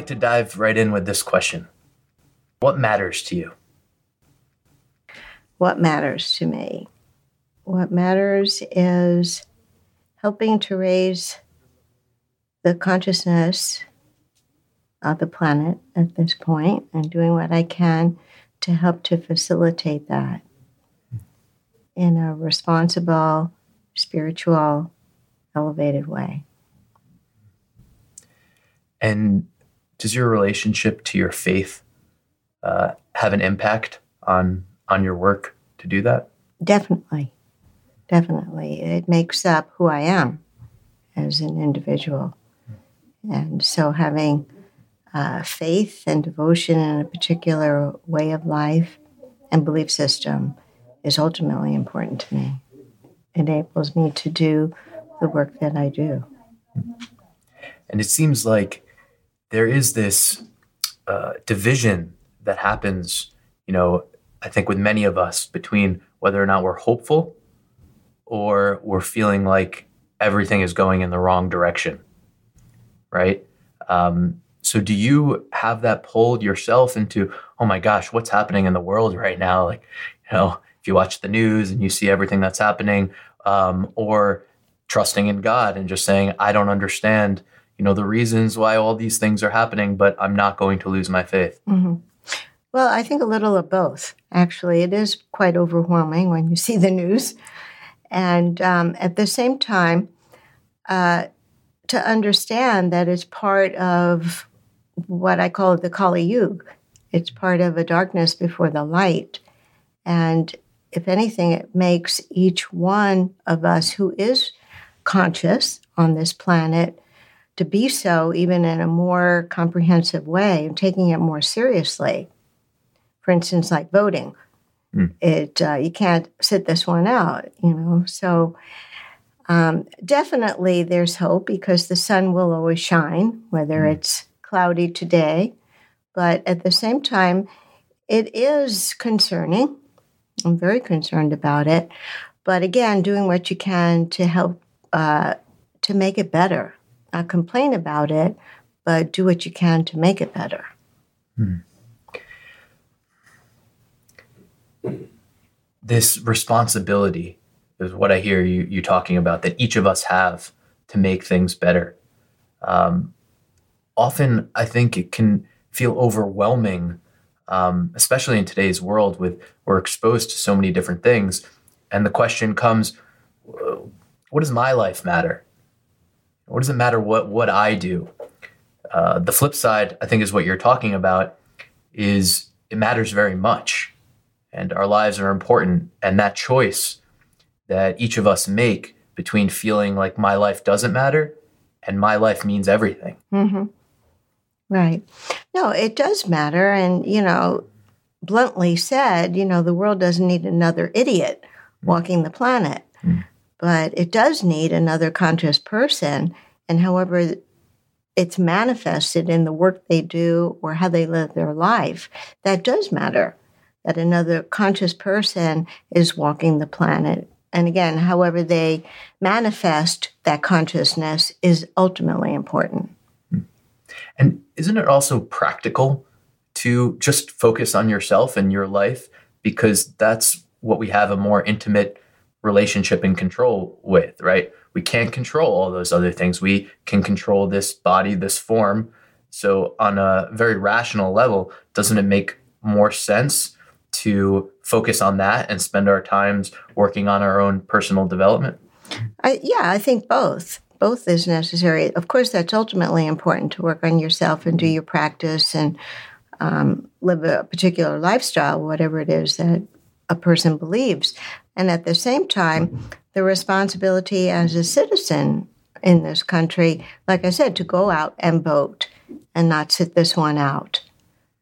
like to dive right in with this question. What matters to you? What matters to me? What matters is helping to raise the consciousness of the planet at this point and doing what I can to help to facilitate that in a responsible, spiritual, elevated way. And does your relationship to your faith have an impact on your work to do that? Definitely. It makes up who I am as an individual. And so having faith and devotion in a particular way of life and belief system is ultimately important to me. It enables me to do the work that I do. And it seems like there is this division that happens, you know, I think with many of us between whether or not we're hopeful or we're feeling like everything is going in the wrong direction, right? So do you have that pulled yourself into, oh my gosh, what's happening in the world right now? Like, you know, if you watch the news and you see everything that's happening, or trusting in God and just saying, I don't understand, you know, the reasons why all these things are happening, but I'm not going to lose my faith. Mm-hmm. Well, I think a little of both, actually. It is quite overwhelming when you see the news. And at the same time, to understand that it's part of what I call the Kali-yug. It's part of a darkness before the light. And if anything, it makes each one of us who is conscious on this planet to be so even in a more comprehensive way and taking it more seriously. For instance, like voting, you can't sit this one out, you know. So definitely there's hope because the sun will always shine, whether it's cloudy today. But at the same time, it is concerning. I'm very concerned about it. But again, doing what you can to help to make it better. Not complain about it, but do what you can to make it better. Mm. This responsibility is what I hear you talking about, that each of us have to make things better. Often I think it can feel overwhelming, especially in today's world we're exposed to so many different things. And the question comes, what does my life matter? What does it matter what I do? The flip side, I think, is what you're talking about, is it matters very much. And our lives are important. And that choice that each of us make between feeling like my life doesn't matter and my life means everything. Mm-hmm. Right. No, it does matter. And, you know, bluntly said, you know, the world doesn't need another idiot walking the planet. Mm. But it does need another conscious person. And however it's manifested in the work they do or how they live their life, that does matter. That another conscious person is walking the planet. And again, however they manifest that consciousness is ultimately important. And isn't it also practical to just focus on yourself and your life? Because that's what we have a more intimate relationship and control with, right? We can't control all those other things. We can control this body, this form. So on a very rational level, doesn't it make more sense to focus on that and spend our times working on our own personal development? I think both. Both is necessary. Of course, that's ultimately important to work on yourself and do your practice and live a particular lifestyle, whatever it is that a person believes. And at the same time, the responsibility as a citizen in this country, like I said, to go out and vote and not sit this one out.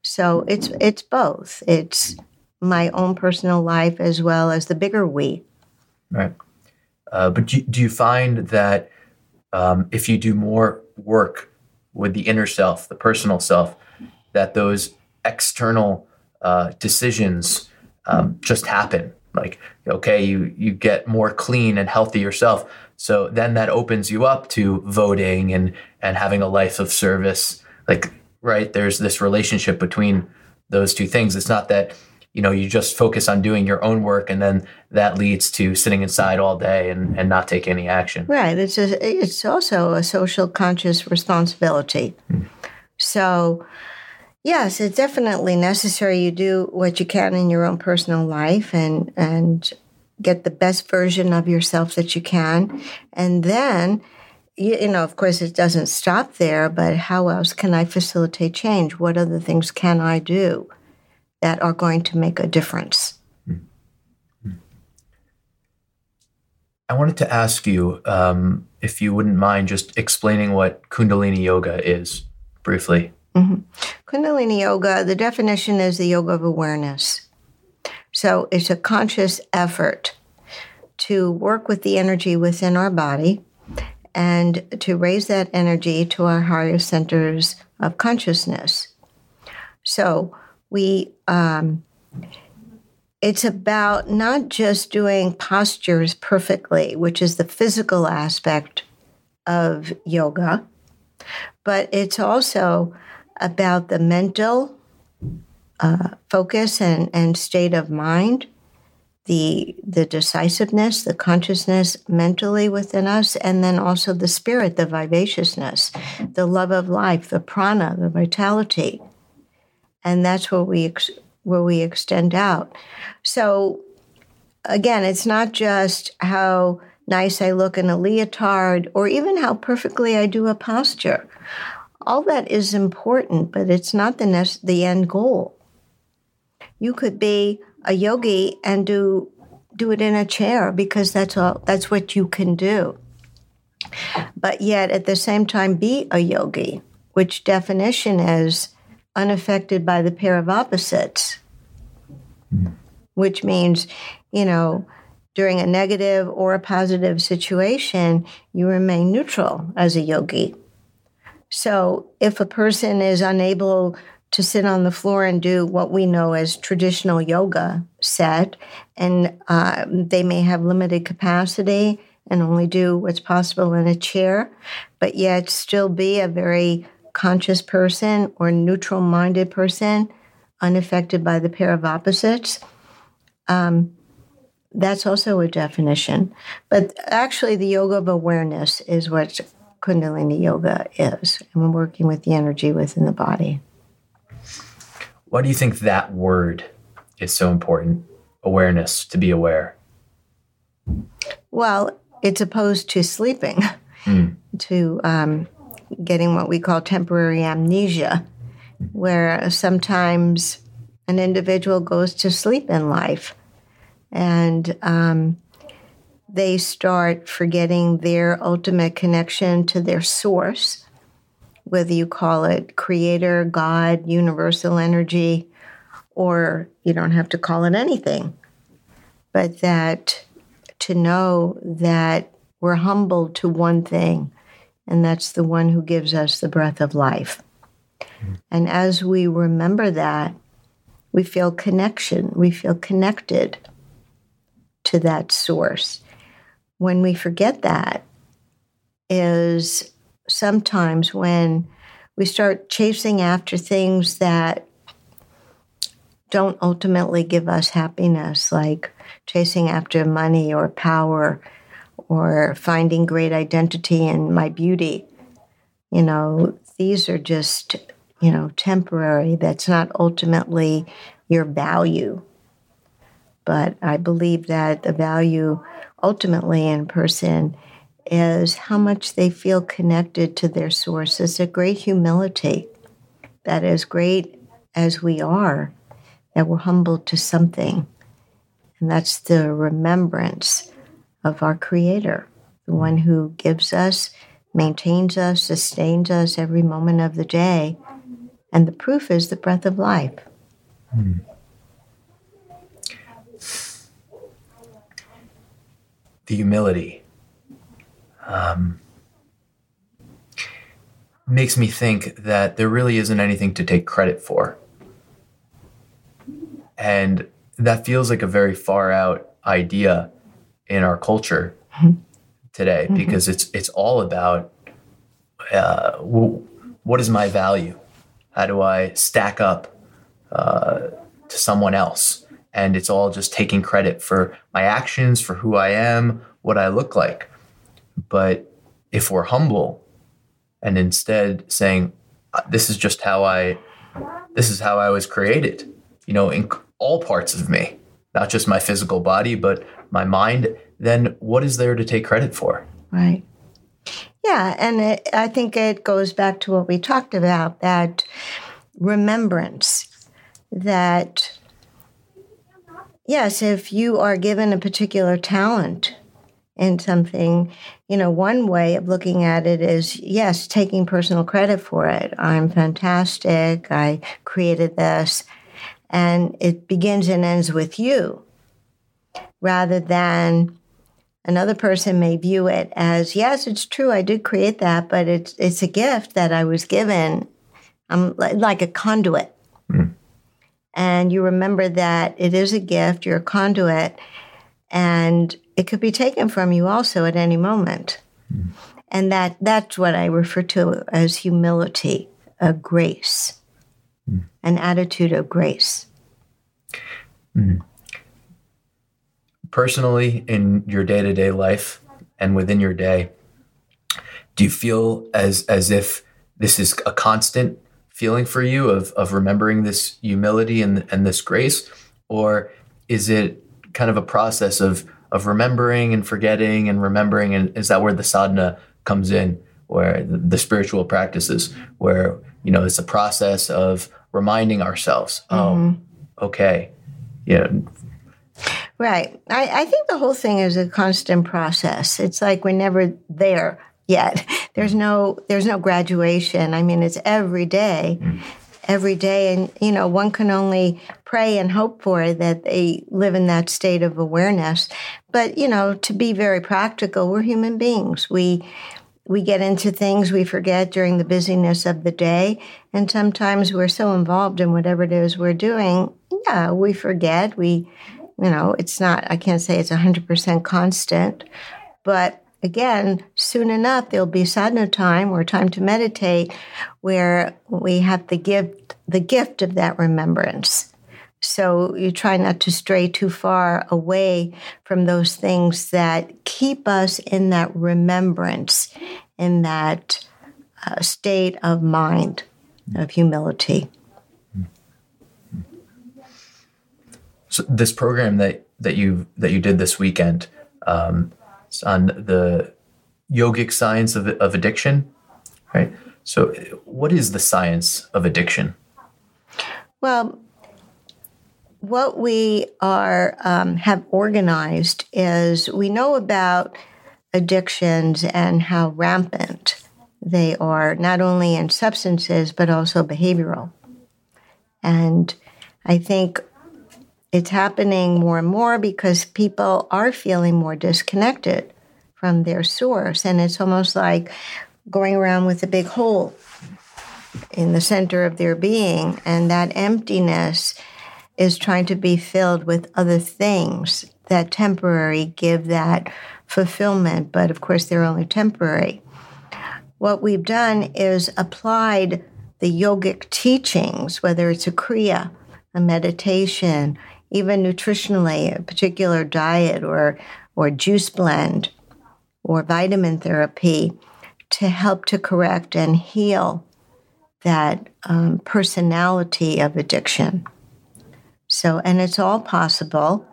So it's both. It's my own personal life as well as the bigger we. Right. But do you find that if you do more work with the inner self, the personal self, that those external decisions just happen? Like, okay, you get more clean and healthy yourself. So then that opens you up to voting and having a life of service. Like, right? There's this relationship between those two things. It's not that, you know, you just focus on doing your own work and then that leads to sitting inside all day and not take any action. Right. It's also a social conscious responsibility. Hmm. So, yes, it's definitely necessary you do what you can in your own personal life and get the best version of yourself that you can. And then, you know, of course, it doesn't stop there, but how else can I facilitate change? What other things can I do that are going to make a difference? I wanted to ask you, if you wouldn't mind just explaining what Kundalini Yoga is briefly. Mm-hmm. Kundalini Yoga, the definition is the yoga of awareness. So it's a conscious effort to work with the energy within our body and to raise that energy to our higher centers of consciousness. So we, it's about not just doing postures perfectly, which is the physical aspect of yoga, but it's also about the mental focus and state of mind, the decisiveness, the consciousness mentally within us, and then also the spirit, the vivaciousness, the love of life, the prana, the vitality. And that's where we extend out. So, again, it's not just how nice I look in a leotard or even how perfectly I do a posture. All that is important, but it's not the end goal. You could be a yogi and do it in a chair because that's what you can do. But yet, at the same time, be a yogi, which definition is unaffected by the pair of opposites, which means, you know, during a negative or a positive situation, you remain neutral as a yogi. So if a person is unable to sit on the floor and do what we know as traditional yoga set, and they may have limited capacity and only do what's possible in a chair, but yet still be a very conscious person or neutral-minded person, unaffected by the pair of opposites, that's also a definition. But actually the yoga of awareness is what Kundalini Yoga is, and we're working with the energy within the body. Why do you think that word is so important? Awareness, to be aware. Well, it's opposed to sleeping, to getting what we call temporary amnesia, where sometimes an individual goes to sleep in life and they start forgetting their ultimate connection to their source, whether you call it creator, God, universal energy, or you don't have to call it anything. But that to know that we're humbled to one thing, and that's the one who gives us the breath of life. And as we remember that, we feel connection, we feel connected to that source. When we forget that is sometimes when we start chasing after things that don't ultimately give us happiness, like chasing after money or power or finding great identity in my beauty. You know, these are just, you know, temporary. That's not ultimately your value. But I believe that the value ultimately in person is how much they feel connected to their source. It's a great humility that as great as we are, that we're humbled to something. And that's the remembrance of our Creator, the one who gives us, maintains us, sustains us every moment of the day. And the proof is the breath of life. Mm. The humility. Makes me think that there really isn't anything to take credit for. And that feels like a very far out idea in our culture today, because it's all about what is my value? How do I stack up to someone else? And it's all just taking credit for my actions, for who I am, what I look like. But if we're humble and instead saying, this is how I was created, in all parts of me, not just my physical body, but my mind, then what is there to take credit for? Right. Yeah. And I think it goes back to what we talked about, that remembrance, that yes, if you are given a particular talent in something, one way of looking at it is, yes, taking personal credit for it. I'm fantastic. I created this. And it begins and ends with you, rather than another person may view it as, yes, it's true, I did create that, but it's a gift that I was given. I'm like a conduit. Mm. And you remember that it is a gift, you're a conduit, and it could be taken from you also at any moment. Mm. And that's what I refer to as humility, a grace, an attitude of grace. Mm. Personally, in your day-to-day life and within your day, do you feel as if this is a constant feeling for you of remembering this humility and this grace? Or is it kind of a process of remembering and forgetting and remembering? And is that where the sadhana comes in, where the spiritual practices, where, it's a process of reminding ourselves, mm-hmm. Oh, okay, yeah. Right. I think the whole thing is a constant process. It's like we're never there yet. There's no graduation. I mean, it's every day, every day. And, one can only pray and hope for that they live in that state of awareness. But, to be very practical, we're human beings. We get into things we forget during the busyness of the day. And sometimes we're so involved in whatever it is we're doing. Yeah, we forget. It's not, I can't say it's 100% constant, but again, soon enough, there'll be sadhana time or time to meditate where we have the gift of that remembrance. So you try not to stray too far away from those things that keep us in that remembrance, in that state of mind, of humility. So this program that you did this weekend, it's on the yogic science of addiction, right? So what is the science of addiction? Well, what we have organized is we know about addictions and how rampant they are, not only in substances, but also behavioral. And I think it's happening more and more because people are feeling more disconnected from their source. And it's almost like going around with a big hole in the center of their being. And that emptiness is trying to be filled with other things that temporary give that fulfillment. But of course, they're only temporary. What we've done is applied the yogic teachings, whether it's a kriya, a meditation, even nutritionally, a particular diet or juice blend or vitamin therapy to help to correct and heal that personality of addiction. So, and it's all possible,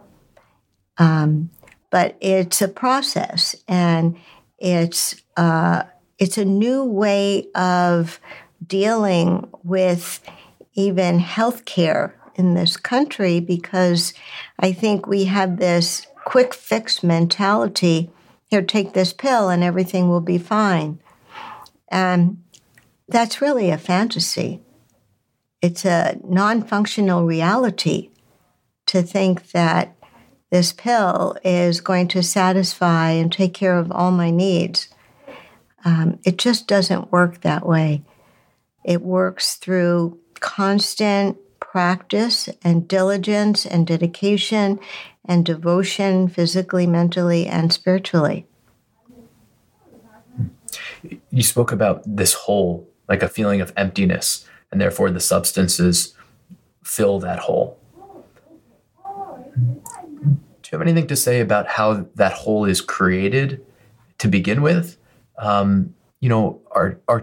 but it's a process, and it's a new way of dealing with even healthcare in this country, because I think we have this quick fix mentality. Here, take this pill and everything will be fine. That's really a fantasy. It's a non-functional reality to think that this pill is going to satisfy and take care of all my needs. It just doesn't work that way. It works through constant practice and diligence and dedication and devotion, physically, mentally, and spiritually. You spoke about this hole, like a feeling of emptiness. and therefore the substances fill that hole. Do you have anything to say about how that hole is created to begin with? Are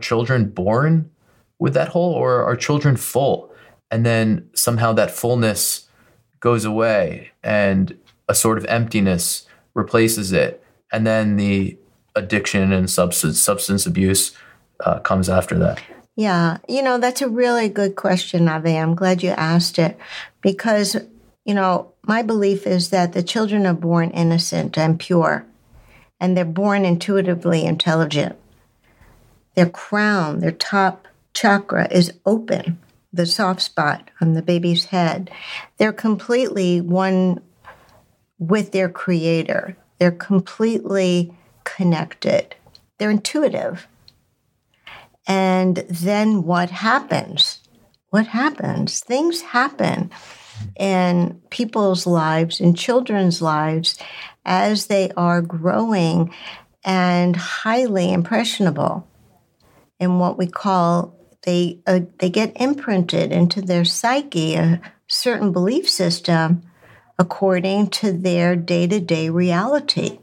children born with that hole, or are children full? And then somehow that fullness goes away and a sort of emptiness replaces it. And then the addiction and substance abuse comes after that. Yeah. That's a really good question, Avi. I'm glad you asked it, because, my belief is that the children are born innocent and pure, and they're born intuitively intelligent. Their crown, their top chakra is open, the soft spot on the baby's head. They're completely one with their creator. They're completely connected. They're intuitive. And then what happens? What happens? Things happen in people's lives, in children's lives, as they are growing and highly impressionable in what we call, they get imprinted into their psyche, a certain belief system according to their day-to-day reality.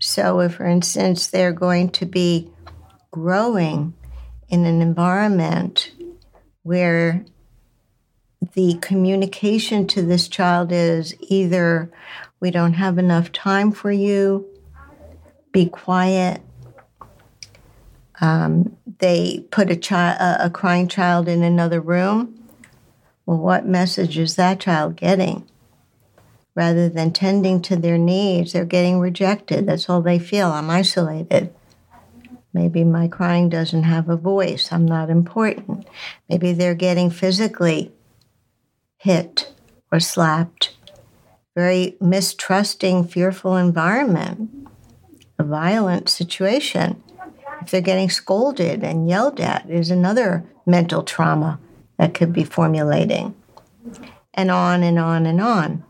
So if, for instance, they're going to be growing in an environment where the communication to this child is either, we don't have enough time for you, be quiet. They put a crying child in another room. Well, what message is that child getting? Rather than tending to their needs, they're getting rejected. That's all they feel. I'm isolated. Maybe my crying doesn't have a voice. I'm not important. Maybe they're getting physically hit or slapped. Very mistrusting, fearful environment, a violent situation. If they're getting scolded and yelled at, is another mental trauma that could be formulating, and on and on and on.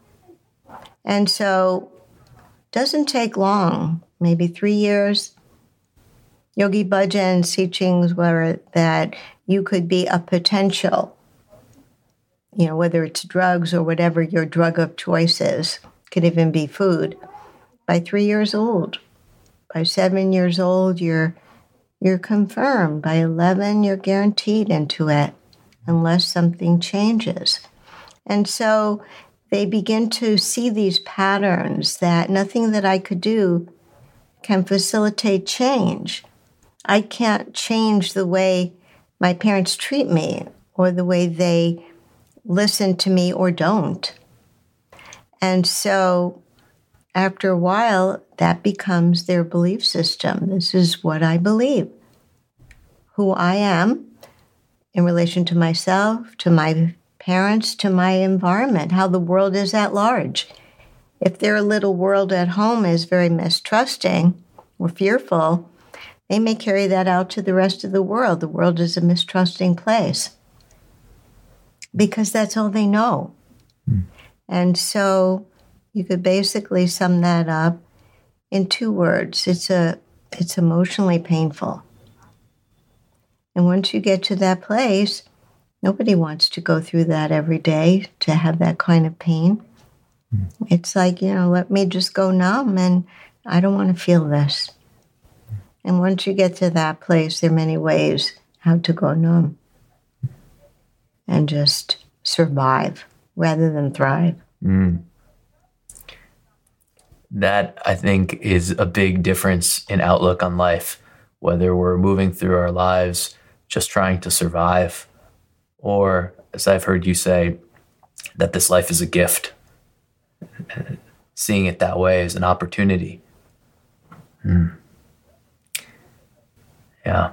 And so it doesn't take long, maybe 3 years. Yogi Bhajan's teachings were that you could be a potential, whether it's drugs or whatever your drug of choice is, could even be food, by 3 years old. By 7 years old, you're confirmed. By 11, you're guaranteed into it unless something changes. And so they begin to see these patterns that nothing that I could do can facilitate change. I can't change the way my parents treat me or the way they listen to me or don't. And so after a while, that becomes their belief system. This is what I believe, who I am in relation to myself, to my parents, to my environment, how the world is at large. If their little world at home is very mistrusting or fearful, they may carry that out to the rest of the world. The world is a mistrusting place because that's all they know. Mm. And so you could basically sum that up in 2 words. It's emotionally painful. And once you get to that place, nobody wants to go through that every day, to have that kind of pain. Mm. It's like, let me just go numb, and I don't want to feel this. Mm. And once you get to that place, there are many ways how to go numb and just survive rather than thrive. Mm. That, I think, is a big difference in outlook on life, whether we're moving through our lives just trying to survive, or, as I've heard you say, that this life is a gift. Seeing it that way is an opportunity. Mm. Yeah.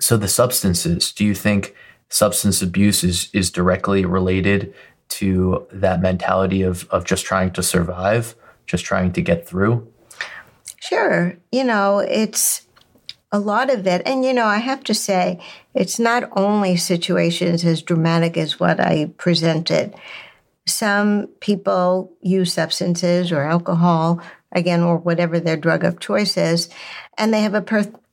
So the substances, do you think substance abuse is directly related to that mentality of just trying to survive, just trying to get through? Sure. It's a lot of it. And, I have to say, it's not only situations as dramatic as what I presented. Some people use substances or alcohol again, or whatever their drug of choice is, and they have a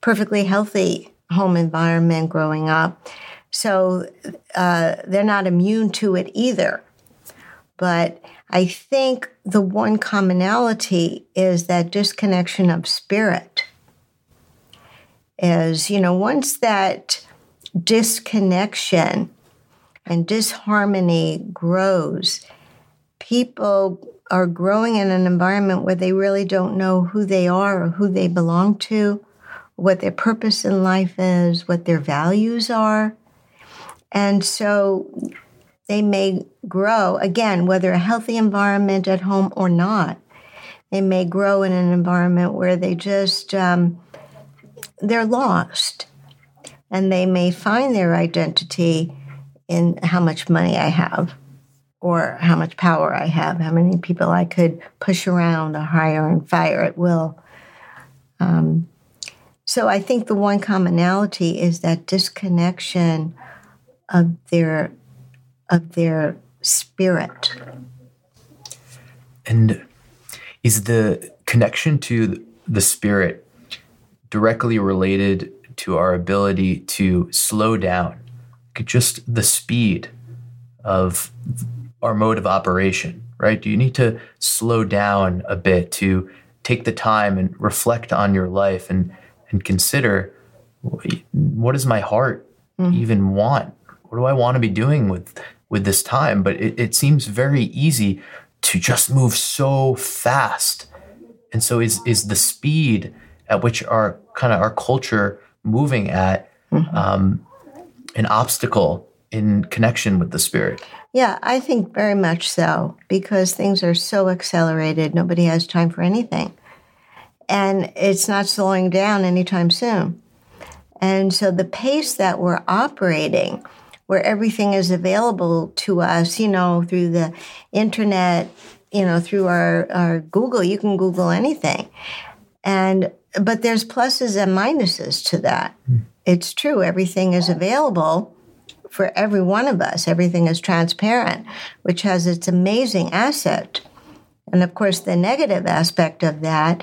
perfectly healthy home environment growing up. So they're not immune to it either. But I think the one commonality is that disconnection of spirit is, you know, once that disconnection and disharmony grows, people are growing in an environment where they really don't know who they are or who they belong to, what their purpose in life is, what their values are. And so they may grow, again, whether a healthy environment at home or not, they may grow in an environment where they just, they're lost. And they may find their identity in how much money I have or how much power I have, how many people I could push around or hire and fire at will. So I think the one commonality is that disconnection of their spirit. And is the connection to the spirit directly related to our ability to slow down, just the speed of our mode of operation, right? Do you need to slow down a bit to take the time and reflect on your life and consider, what does my heart even want? What do I want to be doing with this time? But it seems very easy to just move so fast. And so is the speed at which our culture moving at an obstacle in connection with the spirit? Yeah, I think very much so, because things are so accelerated. Nobody has time for anything. And it's not slowing down anytime soon. And so the pace that we're operating, where everything is available to us, you know, through the internet, you know, through our Google, you can Google anything. But there's pluses and minuses to that. It's true. Everything is available for every one of us. Everything is transparent, which has its amazing asset. And of course, the negative aspect of that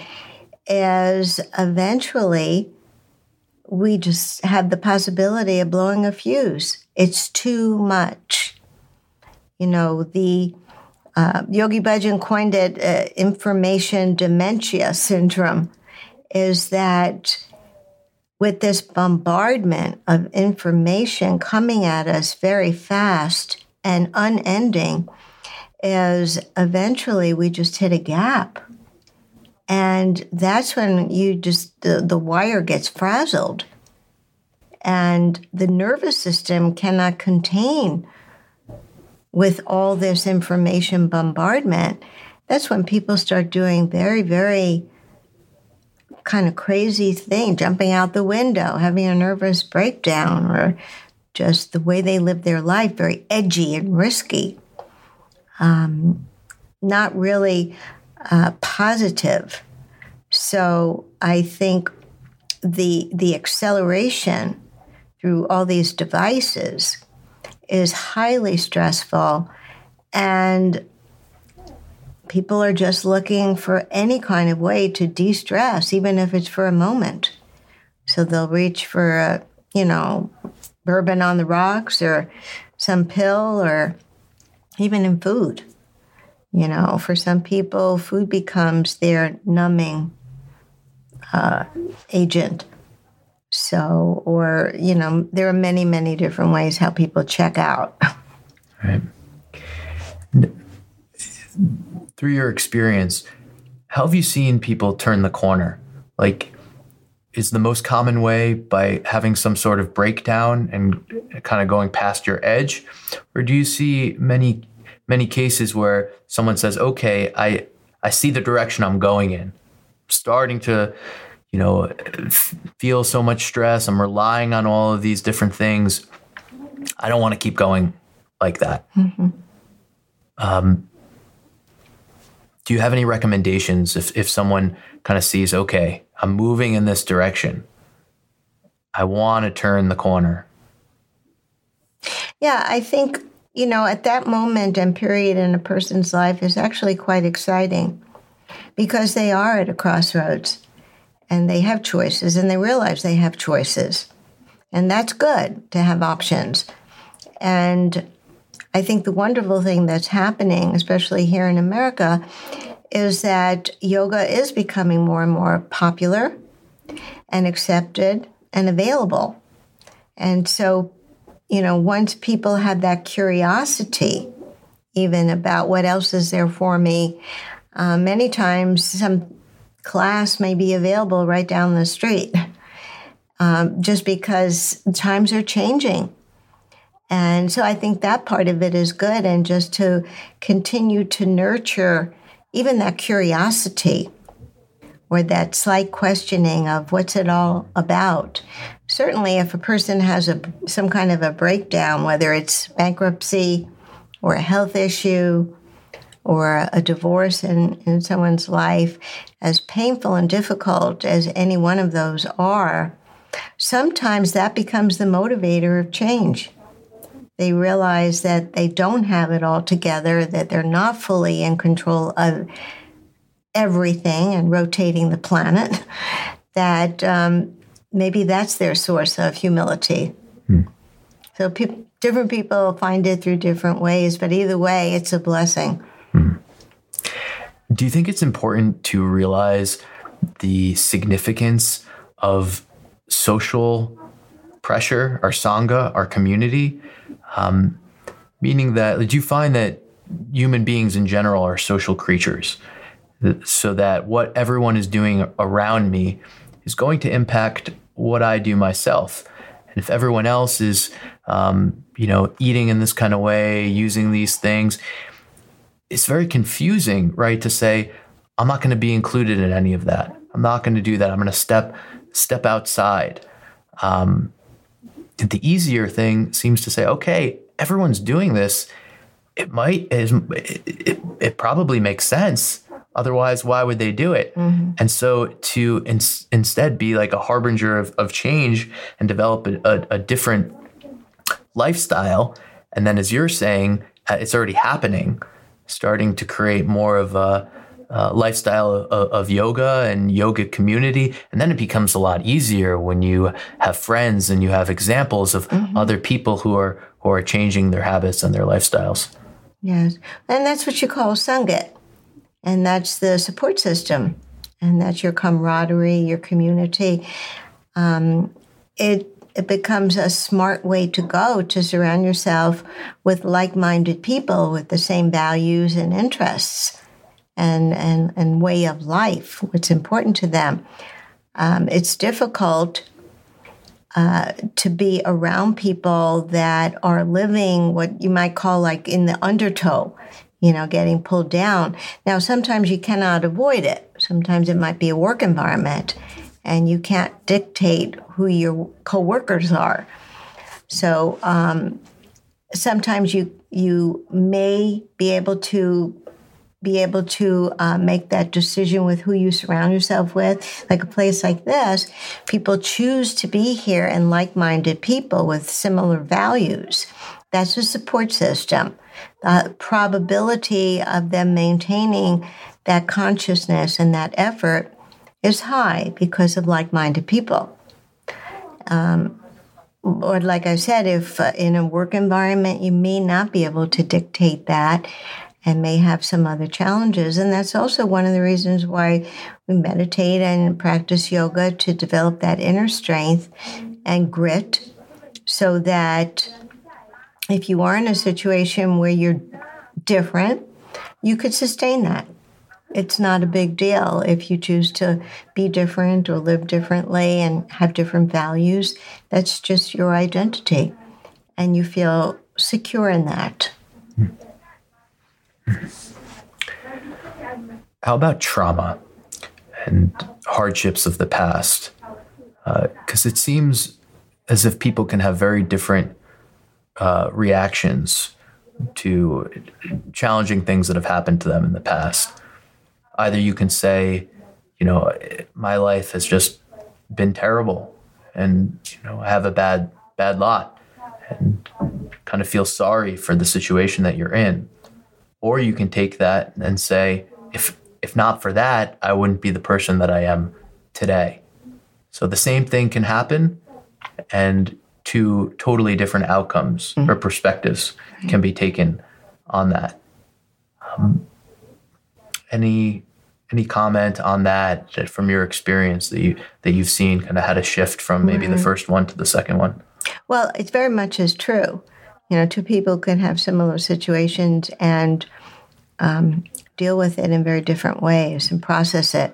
is eventually we just have the possibility of blowing a fuse. It's too much. You know, the Yogi Bhajan coined it information dementia syndrome. Is that with this bombardment of information coming at us very fast and unending, is eventually we just hit a gap. And that's when you just, the wire gets frazzled. And the nervous system cannot contain with all this information bombardment. That's when people start doing very, very kind of crazy thing, jumping out the window, having a nervous breakdown, or just the way they live their life, very edgy and risky, not really positive. So I think the acceleration through all these devices is highly stressful, and people are just looking for any kind of way to de-stress, even if it's for a moment. So they'll reach for, bourbon on the rocks or some pill, or even in food. You know, for some people, food becomes their numbing agent. So, or, you know, there are many, many different ways how people check out. Right. Through your experience, how have you seen people turn the corner? Like, is the most common way by having some sort of breakdown and kind of going past your edge? Or do you see many, many cases where someone says, okay, I see the direction I'm going in, I'm starting to, you know, feel so much stress. I'm relying on all of these different things. I don't want to keep going like that. Mm-hmm. Do you have any recommendations if someone kind of sees, okay, I'm moving in this direction, I want to turn the corner? Yeah, I think, you know, at that moment and period in a person's life is actually quite exciting. because they are at a crossroads and they have choices and they realize they have choices. And that's good to have options. And I think the wonderful thing that's happening, especially here in America, is that yoga is becoming more and more popular and accepted and available. And so, you know, once people have that curiosity, even about what else is there for me, many times some class may be available right down the street, just because times are changing. And so I think that part of it is good, and just to continue to nurture even that curiosity or that slight questioning of what's it all about. Certainly if a person has some kind of a breakdown, whether it's bankruptcy or a health issue or a divorce in someone's life, as painful and difficult as any one of those are, sometimes that becomes the motivator of change. They realize that they don't have it all together, that they're not fully in control of everything and rotating the planet, that maybe that's their source of humility. So different people find it through different ways, but either way, it's a blessing. Do you think it's important to realize the significance of social pressure, our sangha, our community? Meaning that, do you find that human beings in general are social creatures, so that what everyone is doing around me is going to impact what I do myself? And if everyone else is, eating in this kind of way, using these things, it's very confusing, right? To say, I'm not going to be included in any of that. I'm not going to do that. I'm going to step outside. The easier thing seems to say, okay, everyone's doing this. It probably makes sense. Otherwise, why would they do it? Mm-hmm. And so to instead be like a harbinger of change and develop a different lifestyle. And then, as you're saying, it's already happening, starting to create more of a lifestyle of yoga and yoga community. And then it becomes a lot easier when you have friends and you have examples of mm-hmm. other people who are changing their habits and their lifestyles. Yes. And that's what you call sangat. And that's the support system, and that's your camaraderie, your community. It becomes a smart way to go, to surround yourself with like-minded people with the same values and interests and way of life, what's important to them. It's difficult to be around people that are living what you might call like in the undertow, getting pulled down. Now, sometimes you cannot avoid it. Sometimes it might be a work environment, and you can't dictate who your coworkers are. So sometimes you may be able to make that decision with who you surround yourself with. Like a place like this, people choose to be here, and like-minded people with similar values. That's a support system. The probability of them maintaining that consciousness and that effort is high because of like-minded people. Or like I said, if in a work environment, you may not be able to dictate that and may have some other challenges. And that's also one of the reasons why we meditate and practice yoga, to develop that inner strength and grit, so that if you are in a situation where you're different, you could sustain that. It's not a big deal if you choose to be different or live differently and have different values. That's just your identity, and you feel secure in that. How about trauma and hardships of the past? 'Cause it seems as if people can have very different reactions to challenging things that have happened to them in the past. Either you can say, my life has just been terrible, and I have a bad lot, and kind of feel sorry for the situation that you're in. Or you can take that and say, if If not for that, I wouldn't be the person that I am today. So the same thing can happen, and two totally different outcomes or perspectives can be taken on that. Any comment on that from your experience that you've seen, kind of had a shift from maybe the first one to the second one? Well, it very much is true. You know, two people can have similar situations and deal with it in very different ways and process it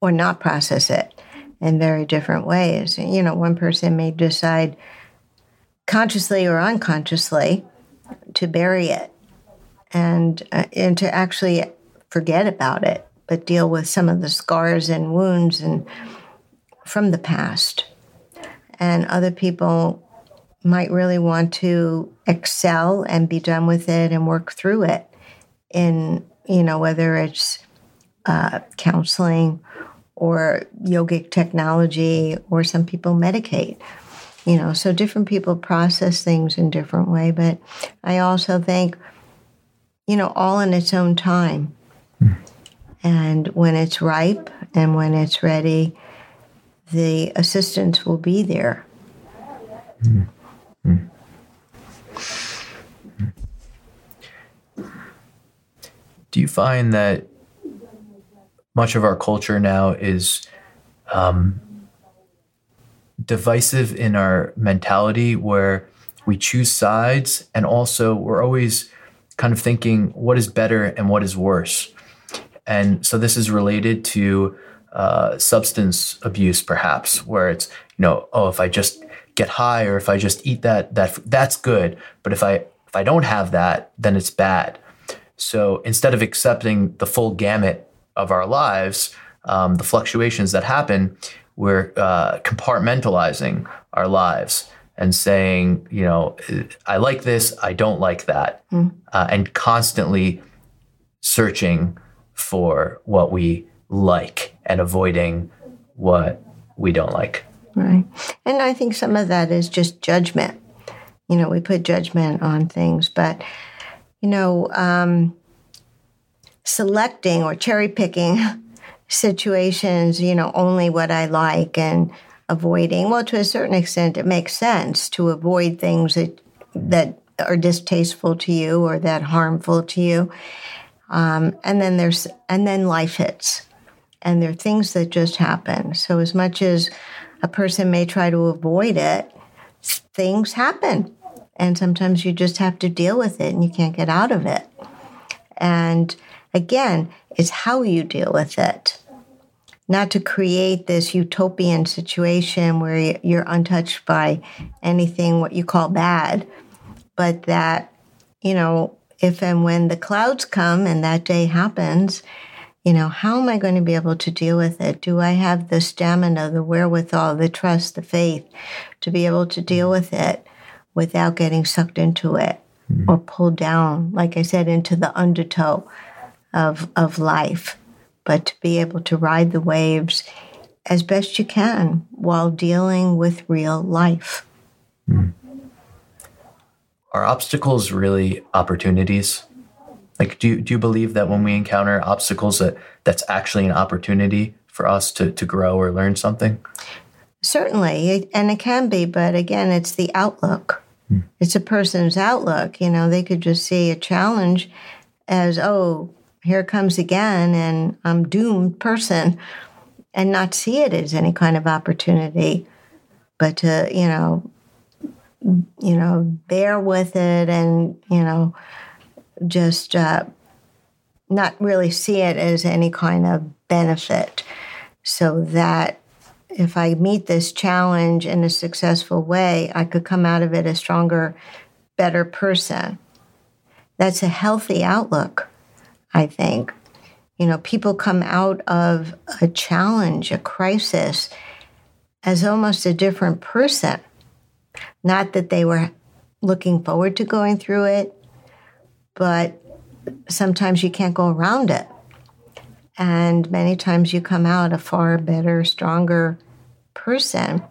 or not process it in very different ways. You know, one person may decide consciously or unconsciously to bury it and to actually forget about it, but deal with some of the scars and wounds and from the past. And other people might really want to excel and be done with it and work through it in, you know, whether it's counseling or yogic technology, or some people medicate, you know. So different people process things in different way. But I also think, you know, all in its own time. And when it's ripe and when it's ready, the assistance will be there. Do you find that much of our culture now is divisive in our mentality, where we choose sides, and also we're always kind of thinking what is better and what is worse? And so this is related to substance abuse, perhaps, where it's, you know, oh, if I just get high, or if I just eat that's good. But if I don't have that, then it's bad. So instead of accepting the full gamut of our lives, the fluctuations that happen, we're compartmentalizing our lives and saying, you know, I like this, I don't like that, and constantly searching for what we like and avoiding what we don't like. Right. And I think some of that is just judgment. You know, we put judgment on things, but, you know, selecting or cherry picking situations, you know, only what I like, and avoiding, well, to a certain extent, it makes sense to avoid things that are distasteful to you or that harmful to you. And then life hits, and there are things that just happen. So as much as a person may try to avoid it, things happen. And sometimes you just have to deal with it, and you can't get out of it. And again, it's how you deal with it. Not to create this utopian situation where you're untouched by anything, what you call bad, but that, you know, if and when the clouds come and that day happens, you know, how am I going to be able to deal with it? Do I have the stamina, the wherewithal, the trust, the faith to be able to deal with it without getting sucked into it or pulled down, like I said, into the undertow of life, but to be able to ride the waves as best you can while dealing with real life. Are obstacles really opportunities? Like, do you believe that when we encounter obstacles, that's actually an opportunity for us to grow or learn something? Certainly, and it can be, but again, it's the outlook. It's a person's outlook. You know, they could just see a challenge as, oh, here it comes again, and I'm doomed person, and not see it as any kind of opportunity, but to, you know, bear with it, and, you know, just not really see it as any kind of benefit. So that if I meet this challenge in a successful way, I could come out of it a stronger, better person. That's a healthy outlook, I think. You know, people come out of a challenge, a crisis, as almost a different person. Not that they were looking forward to going through it, but sometimes you can't go around it. And many times you come out a far better, stronger person,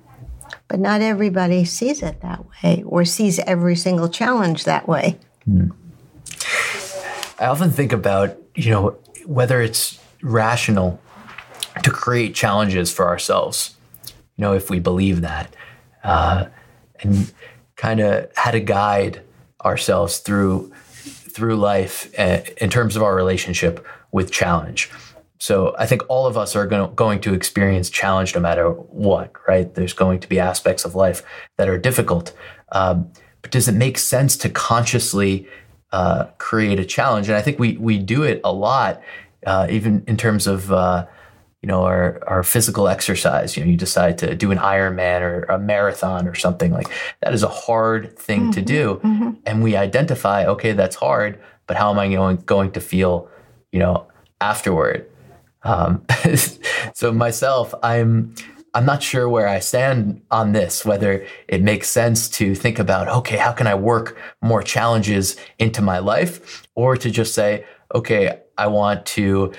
but not everybody sees it that way or sees every single challenge that way. I often think about, you know, whether it's rational to create challenges for ourselves, you know, if we believe that, and kind of how to guide ourselves through life in terms of our relationship with challenge. So I think all of us are going to experience challenge no matter what, right? There's going to be aspects of life that are difficult. But does it make sense to consciously create a challenge? And I think we do it a lot, even in terms of our physical exercise. You know, you decide to do an Ironman or a marathon or something like that is a hard thing to do. Mm-hmm. And we identify, okay, that's hard, but how am I going to feel, you know, afterward? So myself, I'm not sure where I stand on this, whether it makes sense to think about, okay, how can I work more challenges into my life, or to just say, okay, I want to,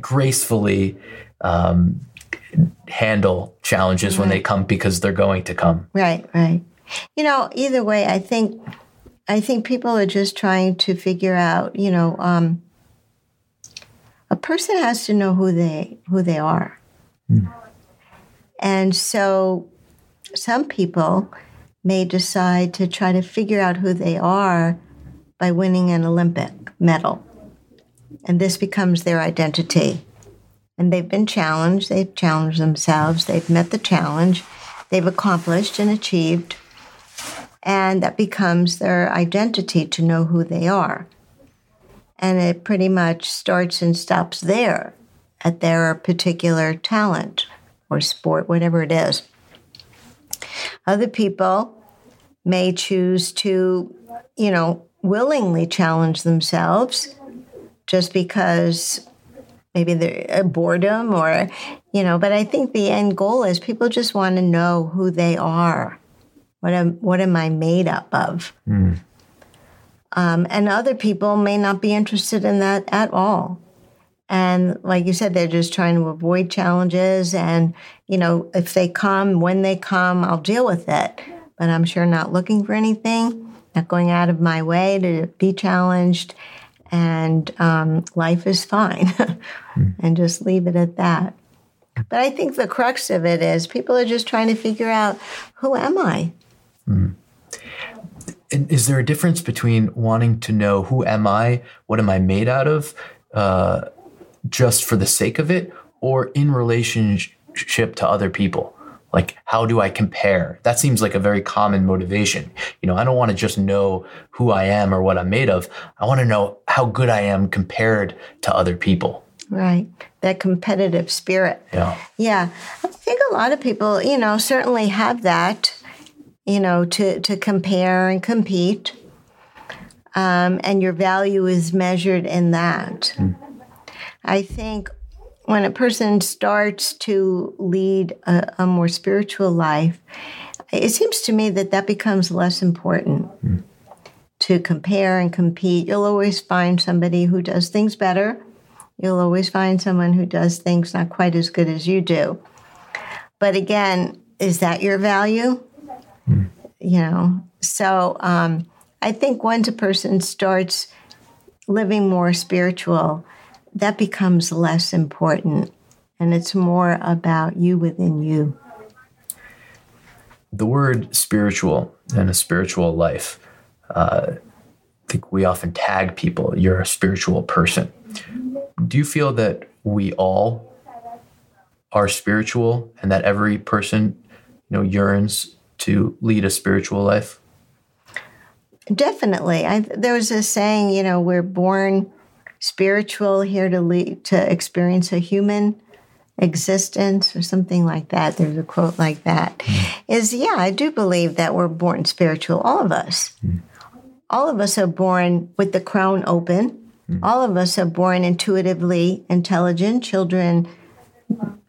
gracefully handle challenges when they come, because they're going to come. Right, right. You know, either way, I think people are just trying to figure out, a person has to know who they are. Mm. And so some people may decide to try to figure out who they are by winning an Olympic medal. And this becomes their identity. And they've been challenged. They've challenged themselves. They've met the challenge. They've accomplished and achieved. And that becomes their identity, to know who they are. And it pretty much starts and stops there at their particular talent or sport, whatever it is. Other people may choose to, willingly challenge themselves just because maybe they're boredom or, but I think the end goal is people just want to know who they are. What am I made up of? Mm. And other people may not be interested in that at all. And like you said, they're just trying to avoid challenges. And, if they come, when they come, I'll deal with it. But I'm sure not looking for anything, not going out of my way to be challenged. And life is fine. And just leave it at that. But I think the crux of it is people are just trying to figure out, who am I? Mm. And is there a difference between wanting to know who am I, what am I made out of, just for the sake of it, or in relationship to other people? Like, how do I compare? That seems like a very common motivation. I don't want to just know who I am or what I'm made of. I want to know how good I am compared to other people. Right. That competitive spirit. Yeah. I think a lot of people, certainly have that, to compare and compete. And your value is measured in that. Mm. I think when a person starts to lead a more spiritual life, it seems to me that becomes less important to compare and compete. You'll always find somebody who does things better. You'll always find someone who does things not quite as good as you do. But again, is that your value? Mm. So I think once a person starts living more spiritual, that becomes less important, and it's more about you within you. The word spiritual and a spiritual life, I think we often tag people, you're a spiritual person. Do you feel that we all are spiritual and that every person, yearns to lead a spiritual life? Definitely. There was a saying, we're born spiritual, here to experience a human existence, or something like that. There's a quote like that. I do believe that we're born spiritual, all of us. Mm. All of us are born with the crown open. Mm. All of us are born intuitively intelligent. Children,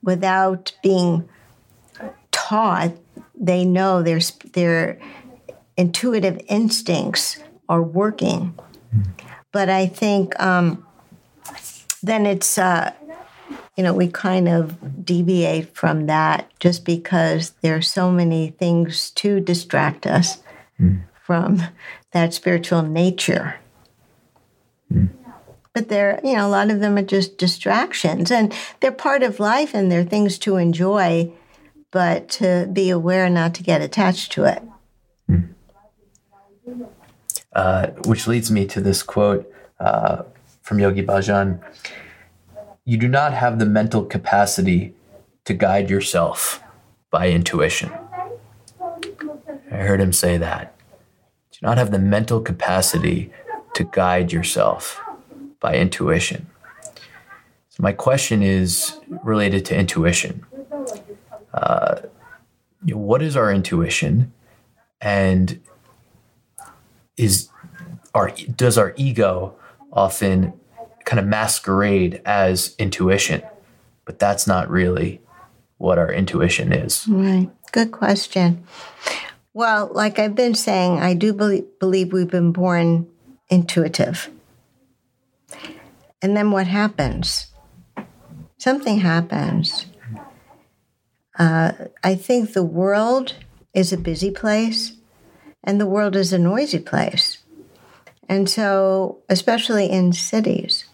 without being taught, they know their intuitive instincts are working. Mm. But I think then it's, we kind of deviate from that just because there are so many things to distract us from that spiritual nature. Mm. but they're, you know, a lot of them are just distractions, and they're part of life, and they're things to enjoy, but to be aware not to get attached to it. Which leads me to this quote from Yogi Bhajan. You do not have the mental capacity to guide yourself by intuition. I heard him say that. You do not have the mental capacity to guide yourself by intuition. So my question is related to intuition. What is our intuition? And does our ego often kind of masquerade as intuition? But that's not really what our intuition is. Right. Good question. Well, like I've been saying, I do believe we've been born intuitive. And then what happens? Something happens. I think the world is a busy place. And the world is a noisy place. And so, especially in cities,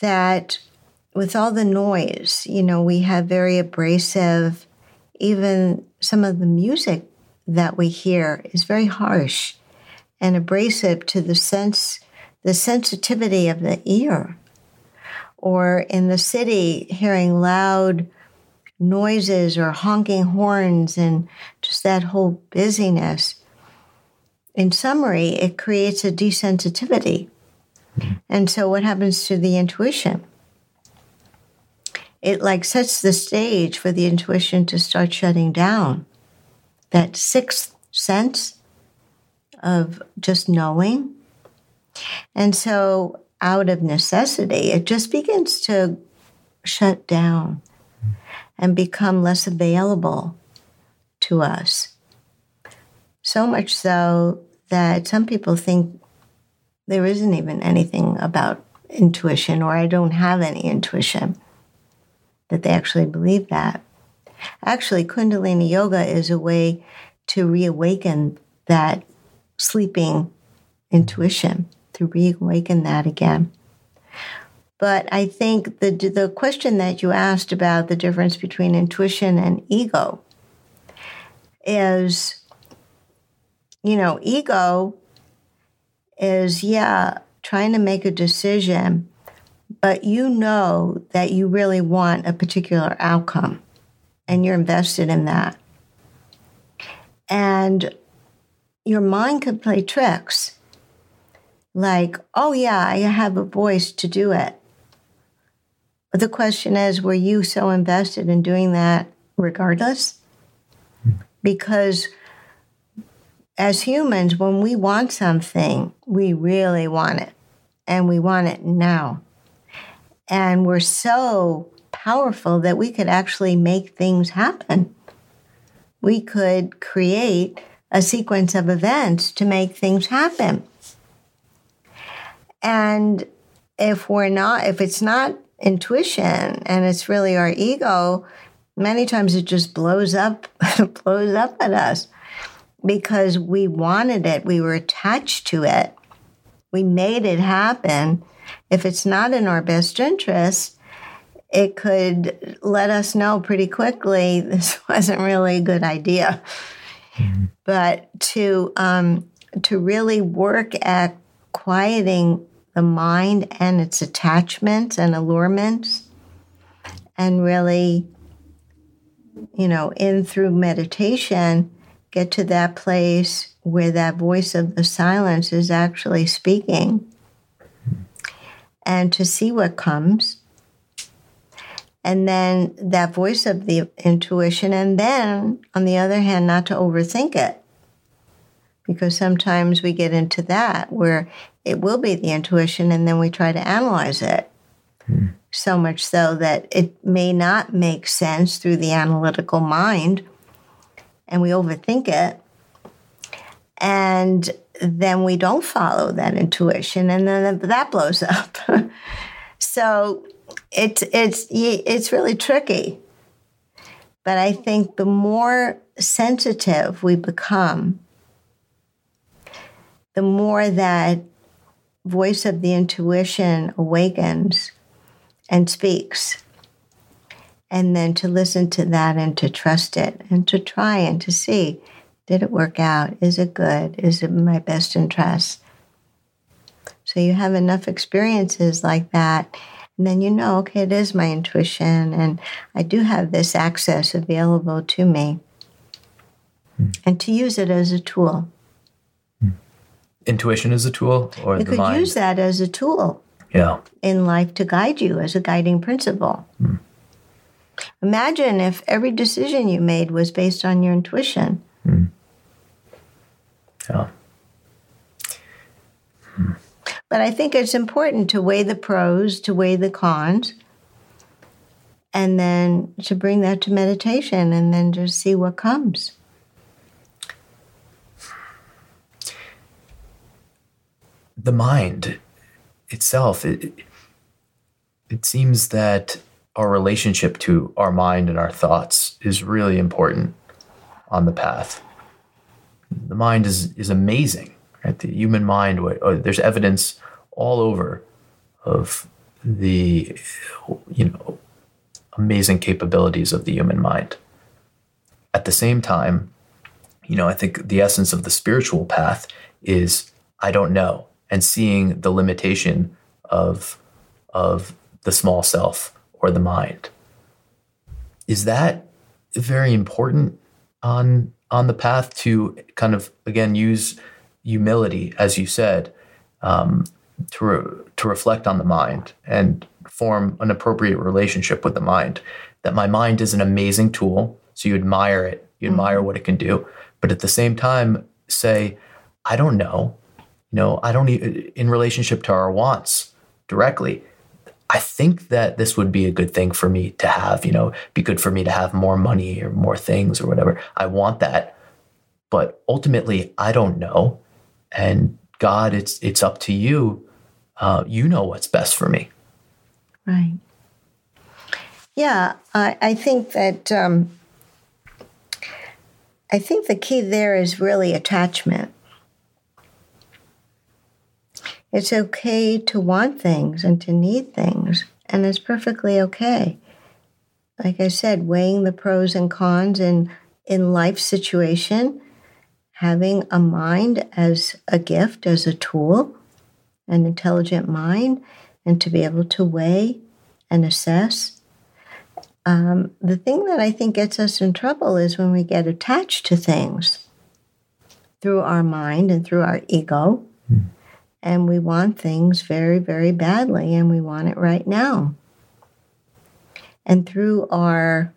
that with all the noise, you know, we have very abrasive, even some of the music that we hear is very harsh and abrasive to the sensitivity of the ear. Or in the city, hearing loud noises or honking horns and just that whole busyness. In summary, it creates a desensitivity. And so what happens to the intuition? It like sets the stage for the intuition to start shutting down. That sixth sense of just knowing. And so out of necessity, it just begins to shut down and become less available to us. So much so that some people think there isn't even anything about intuition, or I don't have any intuition, that they actually believe that. Actually, Kundalini Yoga is a way to reawaken that sleeping intuition, to reawaken that again. But I think the question that you asked about the difference between intuition and ego is, you know, ego is, trying to make a decision, but you know that you really want a particular outcome and you're invested in that. And your mind could play tricks like, I have a voice to do it. But the question is, were you so invested in doing that regardless? Because as humans, when we want something, we really want it. And we want it now. And we're so powerful that we could actually make things happen. We could create a sequence of events to make things happen. And if it's not intuition and it's really our ego, many times it just blows up at us because we wanted it. We were attached to it. We made it happen. If it's not in our best interest, it could let us know pretty quickly this wasn't really a good idea. Mm-hmm. But to really work at quieting the mind and its attachments and allurements, and really, you know, in through meditation, get to that place where that voice of the silence is actually speaking, and to see what comes. And then that voice of the intuition, and then, on the other hand, not to overthink it. Because sometimes we get into that where it will be the intuition and then we try to analyze it. So much so that it may not make sense through the analytical mind and we overthink it. And then we don't follow that intuition and then that blows up. So it's really tricky. But I think the more sensitive we become, the more that voice of the intuition awakens and speaks. And then to listen to that and to trust it and to try and to see, did it work out? Is it good? Is it my best interest? So you have enough experiences like that. And then you know, okay, it is my intuition and I do have this access available to me. And to use it as a tool. Intuition is a tool, or you the mind? You could use that as a tool in life to guide you as a guiding principle. Mm. Imagine if every decision you made was based on your intuition. Mm. Yeah. Mm. But I think it's important to weigh the pros, to weigh the cons, and then to bring that to meditation and then just see what comes. The mind itself, it seems that our relationship to our mind and our thoughts is really important on the path. The mind is amazing, right? The human mind, there's evidence all over of the, amazing capabilities of the human mind. At the same time, I think the essence of the spiritual path is, I don't know. And seeing the limitation of the small self or the mind. Is that very important on the path to kind of, again, use humility, as you said, to reflect on the mind and form an appropriate relationship with the mind? That my mind is an amazing tool, so you admire it, you admire what it can do, but at the same time say, I don't know. I don't even, in relationship to our wants directly, I think that this would be a good thing for me to have, be good for me to have more money or more things or whatever. I want that. But ultimately, I don't know. And God, it's up to you. You know what's best for me. Right. Yeah, I think that I think the key there is really attachment. It's okay to want things and to need things, and it's perfectly okay. Like I said, weighing the pros and cons in life situation, having a mind as a gift, as a tool, an intelligent mind, and to be able to weigh and assess. The thing that I think gets us in trouble is when we get attached to things through our mind and through our ego. Mm. And we want things very, very badly, and we want it right now. And through our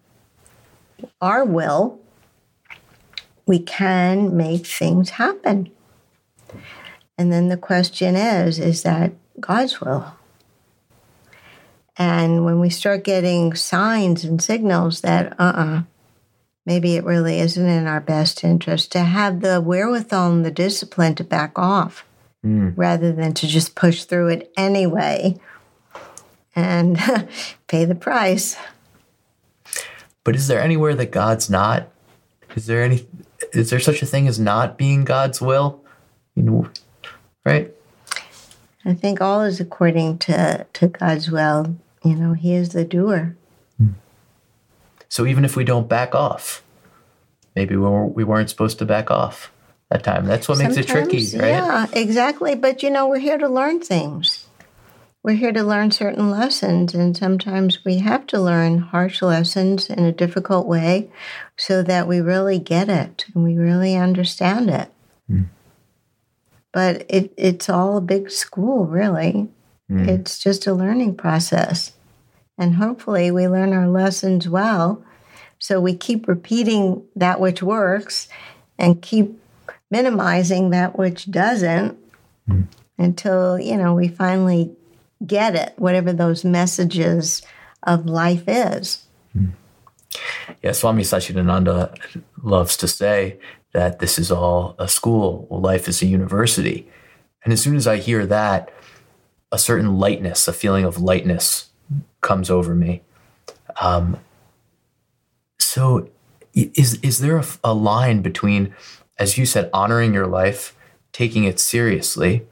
will, we can make things happen. And then the question is that God's will? And when we start getting signs and signals that, maybe it really isn't in our best interest, to have the wherewithal and the discipline to back off. Rather than to just push through it anyway and pay the price. But is there anywhere that God's not? Is there such a thing as not being God's will? Right? I think all is according to God's will. He is the doer. Mm. So even if we don't back off, maybe we weren't supposed to back off. That time. That's what makes it tricky, right? Yeah, exactly. But, we're here to learn things. We're here to learn certain lessons, and sometimes we have to learn harsh lessons in a difficult way so that we really get it and we really understand it. Mm. But it's all a big school, really. Mm. It's just a learning process. And hopefully we learn our lessons well, so we keep repeating that which works and keep minimizing that which doesn't until, we finally get it, whatever those messages of life is. Yeah, Swami Satchidananda loves to say that this is all a school, life is a university. And as soon as I hear that, a certain lightness, a feeling of lightness comes over me. So is there a line between, as you said, honoring your life, taking it seriously,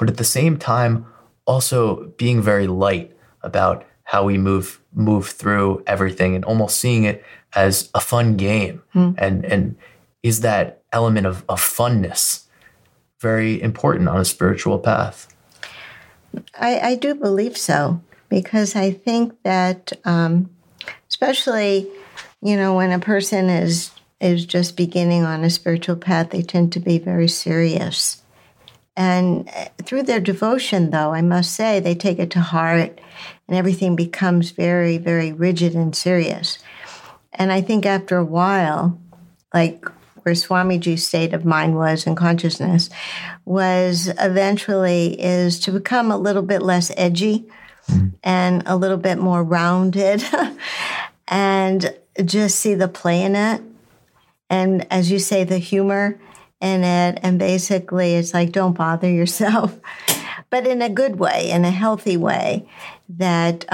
but at the same time, also being very light about how we move through everything and almost seeing it as a fun game. Mm. And is that element of funness very important on a spiritual path? I do believe so, because I think that especially, you know, when a person is just beginning on a spiritual path, they tend to be very serious. And through their devotion, though, I must say, they take it to heart and everything becomes very, very rigid and serious. And I think after a while, like where Swamiji's state of mind was and consciousness was eventually is to become a little bit less edgy and a little bit more rounded and just see the play in it. And as you say, the humor in it. And basically it's like, don't bother yourself, but in a good way, in a healthy way that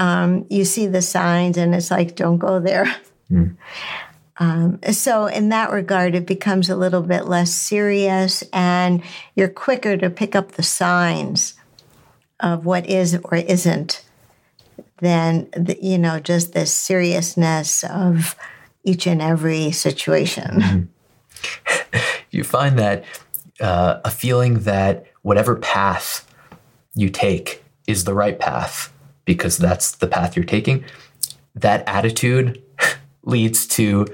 you see the signs and it's like, don't go there. Mm. So in that regard, it becomes a little bit less serious and you're quicker to pick up the signs of what is or isn't than, you know, just this seriousness of each and every situation. Mm-hmm. You find that a feeling that whatever path you take is the right path because that's the path you're taking, that attitude leads to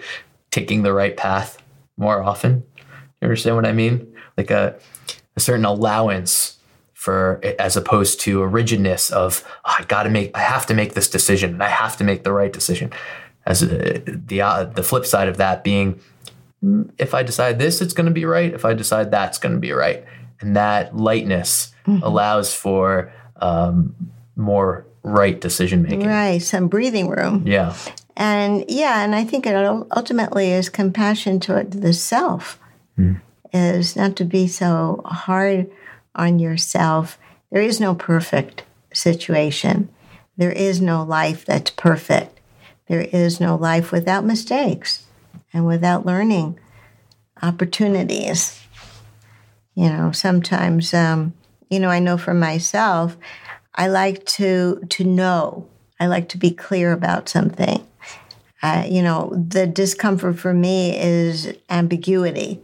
taking the right path more often. You understand what I mean? Like a certain allowance for, as opposed to a rigidness of, oh, I have to make this decision and I have to make the right decision. As the flip side of that being, if I decide this, it's going to be right. If I decide that's going to be right. And that lightness allows for more right decision-making. Right, some breathing room. Yeah. And yeah, and I think it ultimately is compassion toward the self, is not to be so hard on yourself. There is no perfect situation. There is no life that's perfect. There is no life without mistakes and without learning opportunities. You know, sometimes, you know, I know for myself, I like to know. I like to be clear about something. You know, the discomfort for me is ambiguity,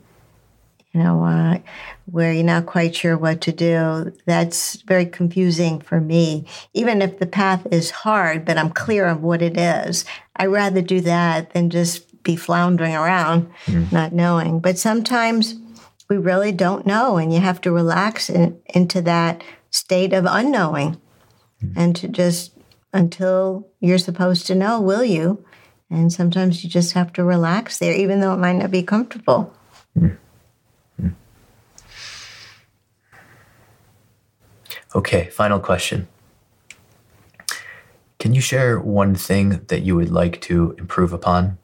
you know, where you're not quite sure what to do. That's very confusing for me. Even if the path is hard, but I'm clear of what it is, I'd rather do that than just be floundering around, not knowing. But sometimes we really don't know, and you have to relax into that state of unknowing and to just, until you're supposed to know, will you? And sometimes you just have to relax there, even though it might not be comfortable. Mm-hmm. Okay, final question. Can you share one thing that you would like to improve upon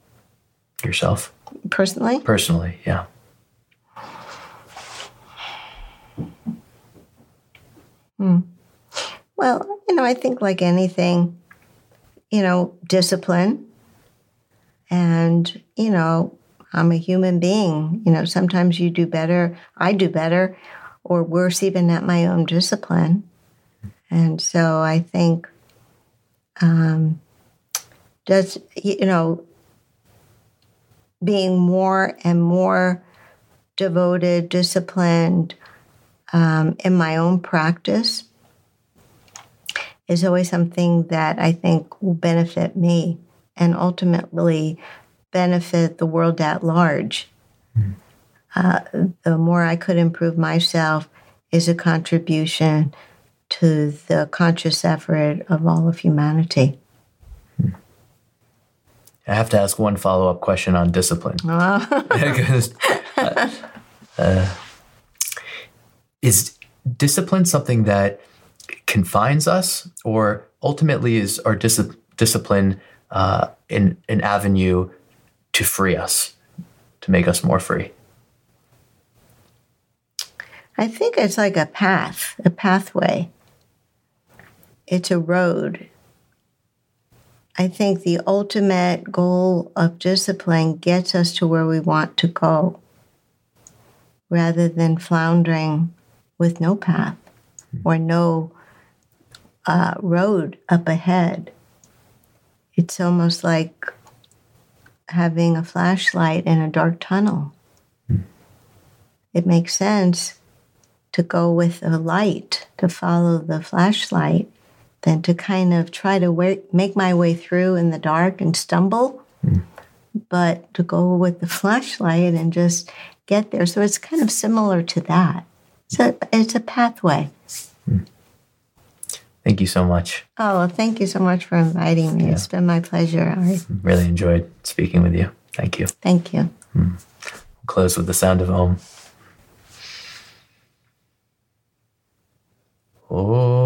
yourself? Personally? Personally, yeah. Well, you know, I think like anything, you know, discipline. And, you know, I'm a human being. You know, sometimes you do better, I do better, or worse even at my own discipline. And so I think just, you know, being more and more devoted, disciplined in my own practice is always something that I think will benefit me and ultimately benefit the world at large. The more I could improve myself is a contribution to the conscious effort of all of humanity. I have to ask one follow-up question on discipline. Is discipline something that confines us, or ultimately is our discipline an avenue to free us, to make us more free? I think it's like a path, a pathway. It's a road. I think the ultimate goal of discipline gets us to where we want to go rather than floundering with no path. or no road up ahead. It's almost like having a flashlight in a dark tunnel. It makes sense to go with a light, to follow the flashlight, than to kind of try to make my way through in the dark and stumble, but to go with the flashlight and just get there. So it's kind of similar to that. So it's a pathway. Thank you so much. Oh, well, thank you so much for inviting me. Yeah. It's been my pleasure. I really enjoyed speaking with you. Thank you. Thank you. We'll close with the sound of Om. Oh.